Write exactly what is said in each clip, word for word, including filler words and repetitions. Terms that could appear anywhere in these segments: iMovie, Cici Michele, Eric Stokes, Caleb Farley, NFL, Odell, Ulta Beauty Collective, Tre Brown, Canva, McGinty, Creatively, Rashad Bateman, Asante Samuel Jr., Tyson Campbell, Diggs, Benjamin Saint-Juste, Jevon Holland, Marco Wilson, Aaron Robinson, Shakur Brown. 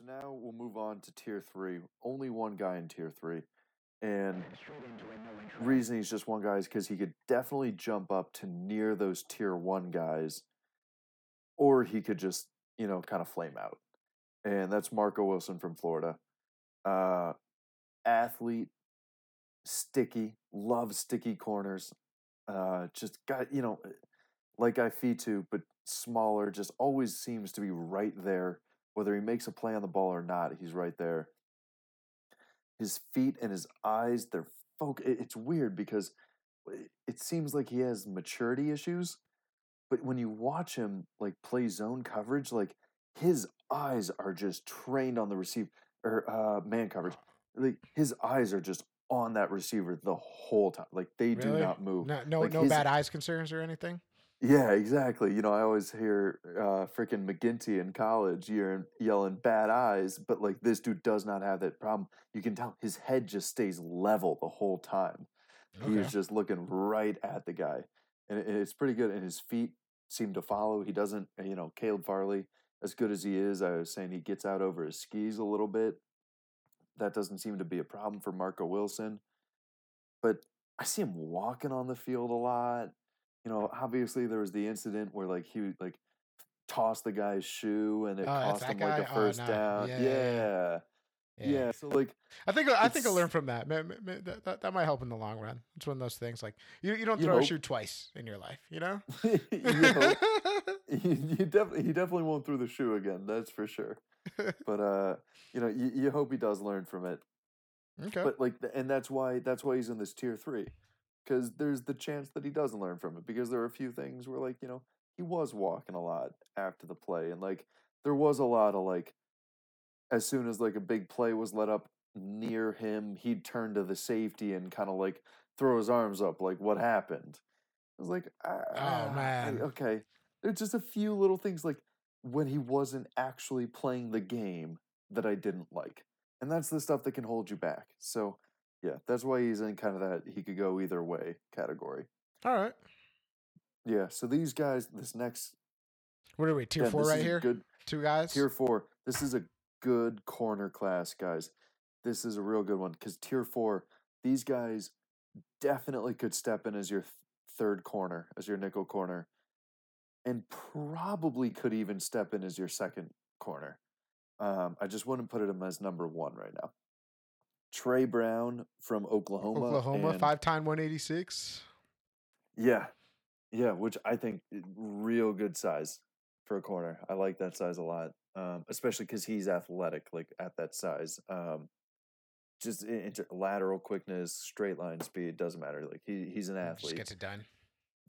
So now we'll move on to tier three. Only one guy in tier three. And reason he's just one guy is because he could definitely jump up to near those tier one guys, or he could just, you know, kind of flame out. And that's Marco Wilson from Florida. Uh, athlete, sticky, loves sticky corners. Uh, just got, you know, like Ifeatu, but smaller, just always seems to be right there. Whether he makes a play on the ball or not, he's right there. His feet and his eyes, they're focused. It's weird because it seems like he has maturity issues, but when you watch him like play zone coverage, like his eyes are just trained on the receive or uh, man coverage. Like his eyes are just on that receiver the whole time. Like they really? do not move. No, no, like, no his, bad eyes concerns or anything. Yeah, exactly. You know, I always hear uh, freaking McGinty in college year yelling bad eyes, but like this dude does not have that problem. You can tell his head just stays level the whole time. Okay. He's just looking right at the guy, and it, it's pretty good. And his feet seem to follow. He doesn't, you know, Caleb Farley, as good as he is, I was saying he gets out over his skis a little bit. That doesn't seem to be a problem for Marco Wilson, but I see him walking on the field a lot. You know, obviously there was the incident where like he like tossed the guy's shoe and it oh, cost him guy? like a first oh, no. down. Yeah. Yeah. yeah, yeah. So like, I think I think I learned from that. That, that. that might help in the long run. It's one of those things like you you don't throw you know, a shoe twice in your life. You know, you, know you, you definitely you definitely won't throw the shoe again. That's for sure. But uh, you know, you, you hope he does learn from it. Okay. But like, and that's why that's why he's in this tier three. Because there's the chance that he doesn't learn from it. Because there are a few things where, like, you know, he was walking a lot after the play. And, like, there was a lot of, like, as soon as, like, a big play was let up near him, he'd turn to the safety and kind of, like, throw his arms up. Like, what happened? I was like, ah, oh, man. Okay. There's just a few little things, like, when he wasn't actually playing the game that I didn't like. And that's the stuff that can hold you back. So... yeah, that's why he's in kind of that he could go either way category. All right. Yeah, so these guys, this next... What are we, tier yeah, four right here? Good, Two guys? Tier four. This is a good corner class, guys. This is a real good one, because tier four, these guys definitely could step in as your third corner, as your nickel corner, and probably could even step in as your second corner. Um, I just wouldn't put him as number one right now. Tre Brown from Oklahoma. Oklahoma, five-time one eighty-six. Yeah. Yeah, which I think real good size for a corner. I like that size a lot, um, especially because he's athletic, like at that size. Um, just inter- lateral quickness, straight line speed, doesn't matter. Like he, he's an athlete. Just gets it done.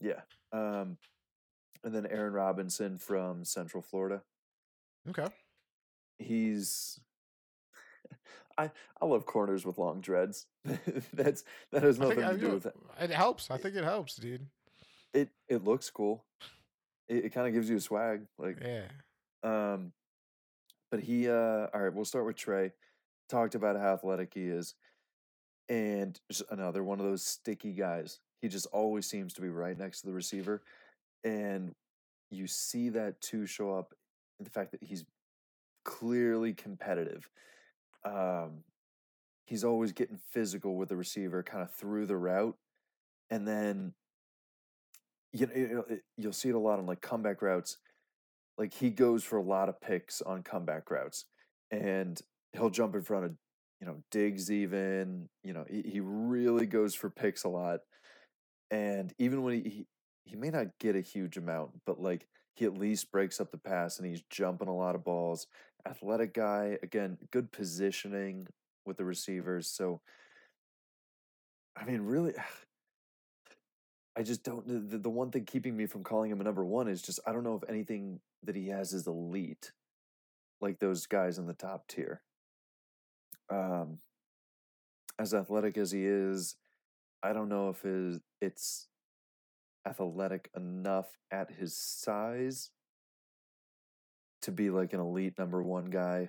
Yeah. Um, and then Aaron Robinson from Central Florida. Okay. He's... I, I love corners with long dreads. That's that has nothing to do with it. It helps. I think it helps, dude. It it looks cool. It, it kind of gives you a swag, like yeah. Um, but he uh, all right. We'll start with Tre. Talked about how athletic he is, and just another one of those sticky guys. He just always seems to be right next to the receiver, and you see that too show up in the fact that he's clearly competitive. Um, he's always getting physical with the receiver, kind of through the route, and then you know it, you'll see it a lot on like comeback routes. Like he goes for a lot of picks on comeback routes, and he'll jump in front of you know Diggs even. You know he, he really goes for picks a lot, and even when he, he he may not get a huge amount, but like he at least breaks up the pass, and he's jumping a lot of balls. Athletic guy, again, good positioning with the receivers. So, I mean, really, I just don't, the, the one thing keeping me from calling him a number one is just, I don't know if anything that he has is elite, like those guys in the top tier. Um, as athletic as he is, I don't know if his, it's athletic enough at his size to be like an elite number one guy.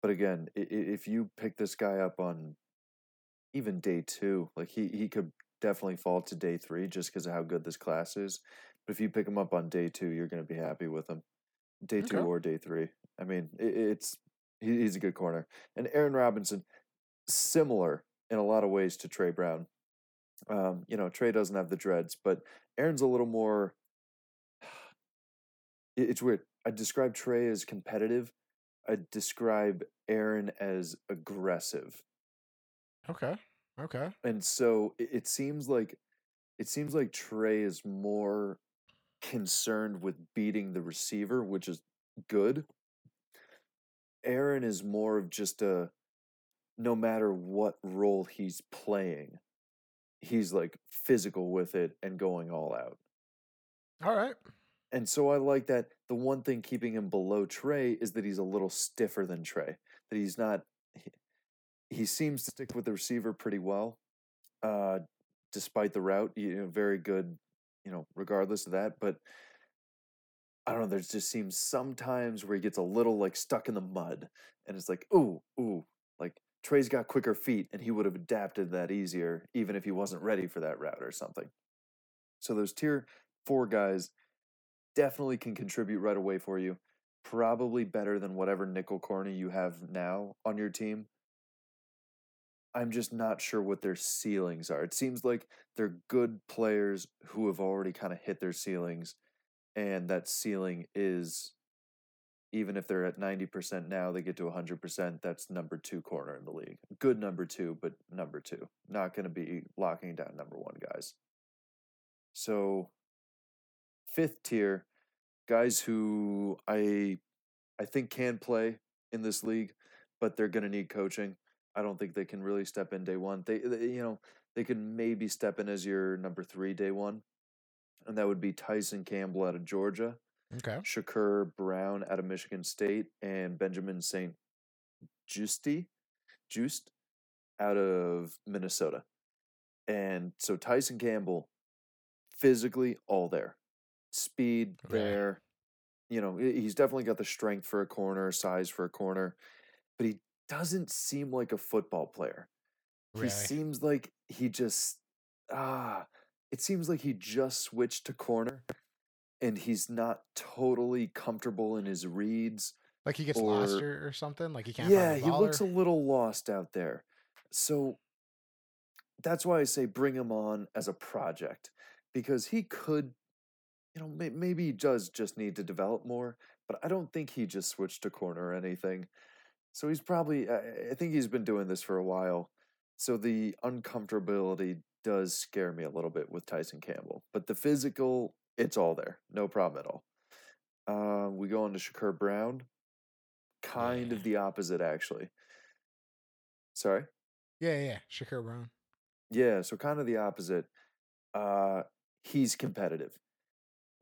But again, if you pick this guy up on even day two, like he, he could definitely fall to day three just because of how good this class is. But if you pick him up on day two, you're going to be happy with him. Day okay. two or day three. I mean, it, it's he's a good corner. And Aaron Robinson, similar in a lot of ways to Tre Brown. Um, you know, Tre doesn't have the dreads, but Aaron's a little more... It, it's weird. I describe Tre as competitive. I describe Aaron as aggressive. Okay. Okay. And so it, it seems like it seems like Tre is more concerned with beating the receiver, which is good. Aaron is more of just a, no matter what role he's playing, he's like physical with it and going all out. All right. And so I like that the one thing keeping him below Tre is that he's a little stiffer than Tre. That he's not... He, he seems to stick with the receiver pretty well, uh, despite the route. You know, very good, you know, regardless of that. But I don't know, there just seems sometimes where he gets a little, like, stuck in the mud. And it's like, ooh, ooh. Like, Tre's got quicker feet, and he would have adapted that easier, even if he wasn't ready for that route or something. So those tier four guys... definitely can contribute right away for you. Probably better than whatever nickel corner you have now on your team. I'm just not sure what their ceilings are. It seems like they're good players who have already kind of hit their ceilings, and that ceiling is, even if they're at ninety percent now, they get to one hundred percent. That's number two corner in the league. Good number two, but number two. Not going to be locking down number one guys. So... fifth tier, guys who I I think can play in this league, but they're going to need coaching. I don't think they can really step in day one. They, they you know, they can maybe step in as your number three day one, and that would be Tyson Campbell out of Georgia, okay, Shakur Brown out of Michigan State, and Benjamin Saint-Juste Juste out of Minnesota. And so Tyson Campbell, physically all there. Speed there, you know, he's definitely got the strength for a corner, size for a corner, but he doesn't seem like a football player. Really? He seems like he just, ah, it seems like he just switched to corner and he's not totally comfortable in his reads. Like he gets or, lost or, or something, like he can't yeah, find the ball. Yeah, he looks or... a little lost out there. So that's why I say bring him on as a project, because he could, you know, maybe he does just need to develop more, but I don't think he just switched to corner or anything. So he's probably, I think he's been doing this for a while. So the uncomfortability does scare me a little bit with Tyson Campbell. But the physical, it's all there. No problem at all. Uh, we go on to Shakur Brown. Kind of the opposite, actually. Sorry? Yeah, yeah, Shakur Brown. Yeah, so kind of the opposite. Uh, he's competitive.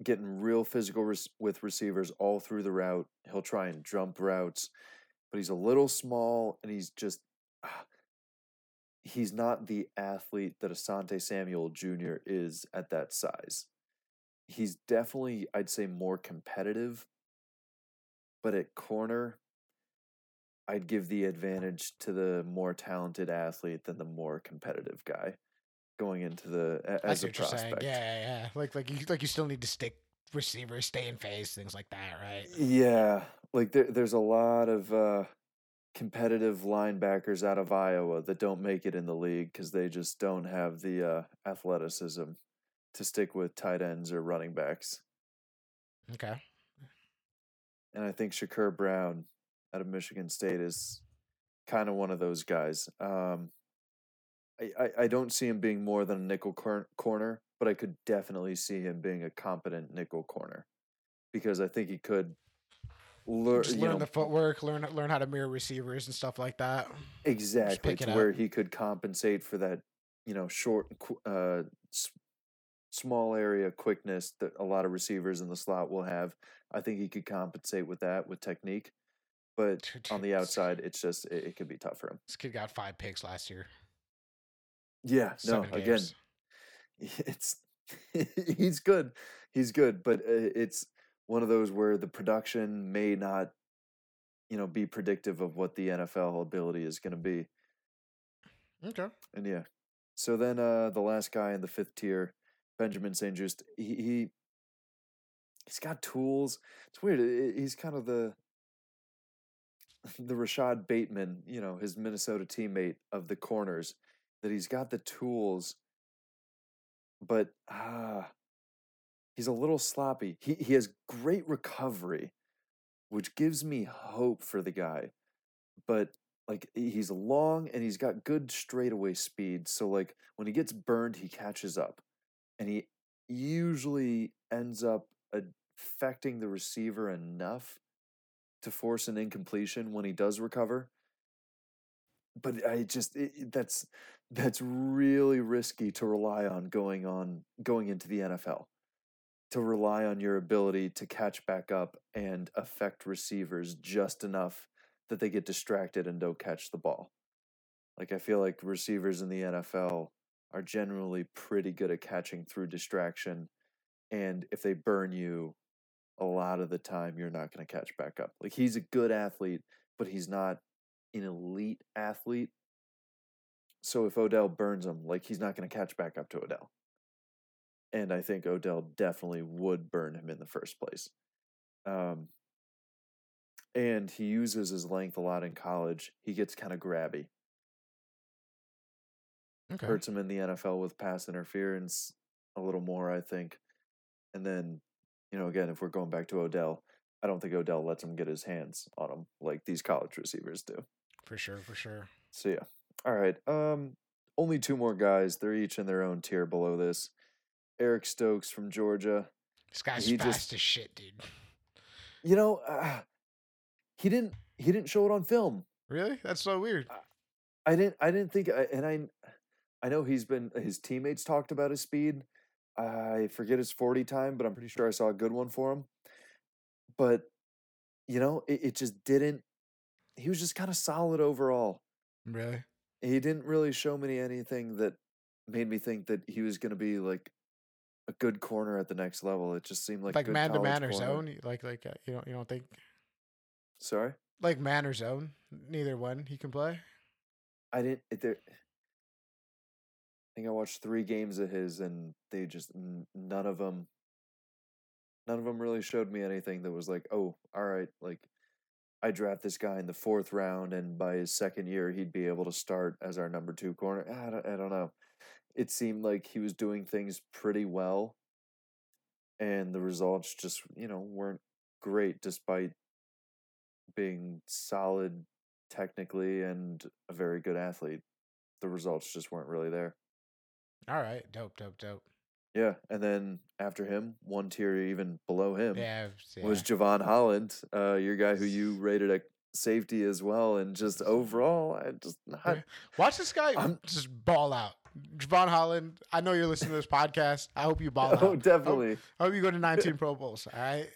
Getting real physical res- with receivers all through the route. He'll try and jump routes, but he's a little small, and he's just ah, he's not the athlete that Asante Samuel Junior is at that size. He's definitely, I'd say, more competitive, but at corner, I'd give the advantage to the more talented athlete than the more competitive guy. Going into the as That's a prospect, yeah, yeah, yeah, like like you like you still need to stick receivers, stay in phase, things like that, right? Yeah, like there, there's a lot of uh, competitive linebackers out of Iowa that don't make it in the league because they just don't have the uh, athleticism to stick with tight ends or running backs. Okay, and I think Shakur Brown out of Michigan State is kind of one of those guys. Um, I, I don't see him being more than a nickel cor- corner, but I could definitely see him being a competent nickel corner because I think he could lear- Just learn you know, the footwork, learn learn how to mirror receivers and stuff like that. Exactly, to where he could compensate for that, you know, short, uh, small area quickness that a lot of receivers in the slot will have. I think he could compensate with that with technique, but on the outside, it's just it, it could be tough for him. This kid got five picks last year. Yeah, no, again, it's he's good. He's good, but it's one of those where the production may not, you know, be predictive of what the N F L ability is going to be. Okay. And yeah. So then uh, the last guy in the fifth tier, Benjamin Saint-Juste, he, he, he's got tools. It's weird. He's kind of the the Rashad Bateman, you know, his Minnesota teammate of the corners, that he's got the tools, but ah, he's a little sloppy. He he has great recovery, which gives me hope for the guy. But like, he's long and he's got good straightaway speed. So like, when he gets burned, he catches up, and he usually ends up affecting the receiver enough to force an incompletion when he does recover. But I just it, that's that's really risky to rely on going on going into the N F L. To rely on your ability to catch back up and affect receivers just enough that they get distracted and don't catch the ball. Like, I feel like receivers in the N F L are generally pretty good at catching through distraction, and if they burn you, a lot of the time you're not going to catch back up. Like, he's a good athlete, but he's not an elite athlete. So if Odell burns him, like, he's not going to catch back up to Odell. And I think Odell definitely would burn him in the first place. Um, and he uses his length a lot in college. He gets kind of grabby. Okay. Hurts him in the N F L with pass interference a little more, I think. And then, you know, again, if we're going back to Odell, I don't think Odell lets him get his hands on him like these college receivers do. For sure, for sure. So, yeah. All right. Um, only two more guys. They're each in their own tier below this. Eric Stokes from Georgia. This guy's he fast just, as shit, dude. You know, uh, he didn't he didn't show it on film. Really? That's so weird. I, I didn't I didn't think and I I know he's been his teammates talked about his speed. I forget his forty time, but I'm pretty sure I saw a good one for him. But you know, it, it just didn't he was just kind of solid overall. Really? He didn't really show me anything that made me think that he was going to be like a good corner at the next level. It just seemed like like good man to man or zone, like like uh, you don't you don't think. Sorry. Like man or zone, neither one he can play. I didn't. It, there, I think I watched three games of his, and they just none of them. None of them really showed me anything that was like, oh, all right, like I draft this guy in the fourth round, and by his second year, he'd be able to start as our number two corner. I don't, I don't know. It seemed like he was doing things pretty well, and the results just, you know, weren't great despite being solid technically and a very good athlete. The results just weren't really there. All right. Dope, dope, dope. Yeah. And then after him, one tier even below him yeah, yeah. was Jevon Holland, uh, your guy who you rated a safety as well. And just overall, I just not. Watch this guy I'm, just ball out. Jevon Holland, I know you're listening to this podcast. I hope you ball oh, out. Oh, definitely. I hope, I hope you go to nineteen Pro Bowls. All right.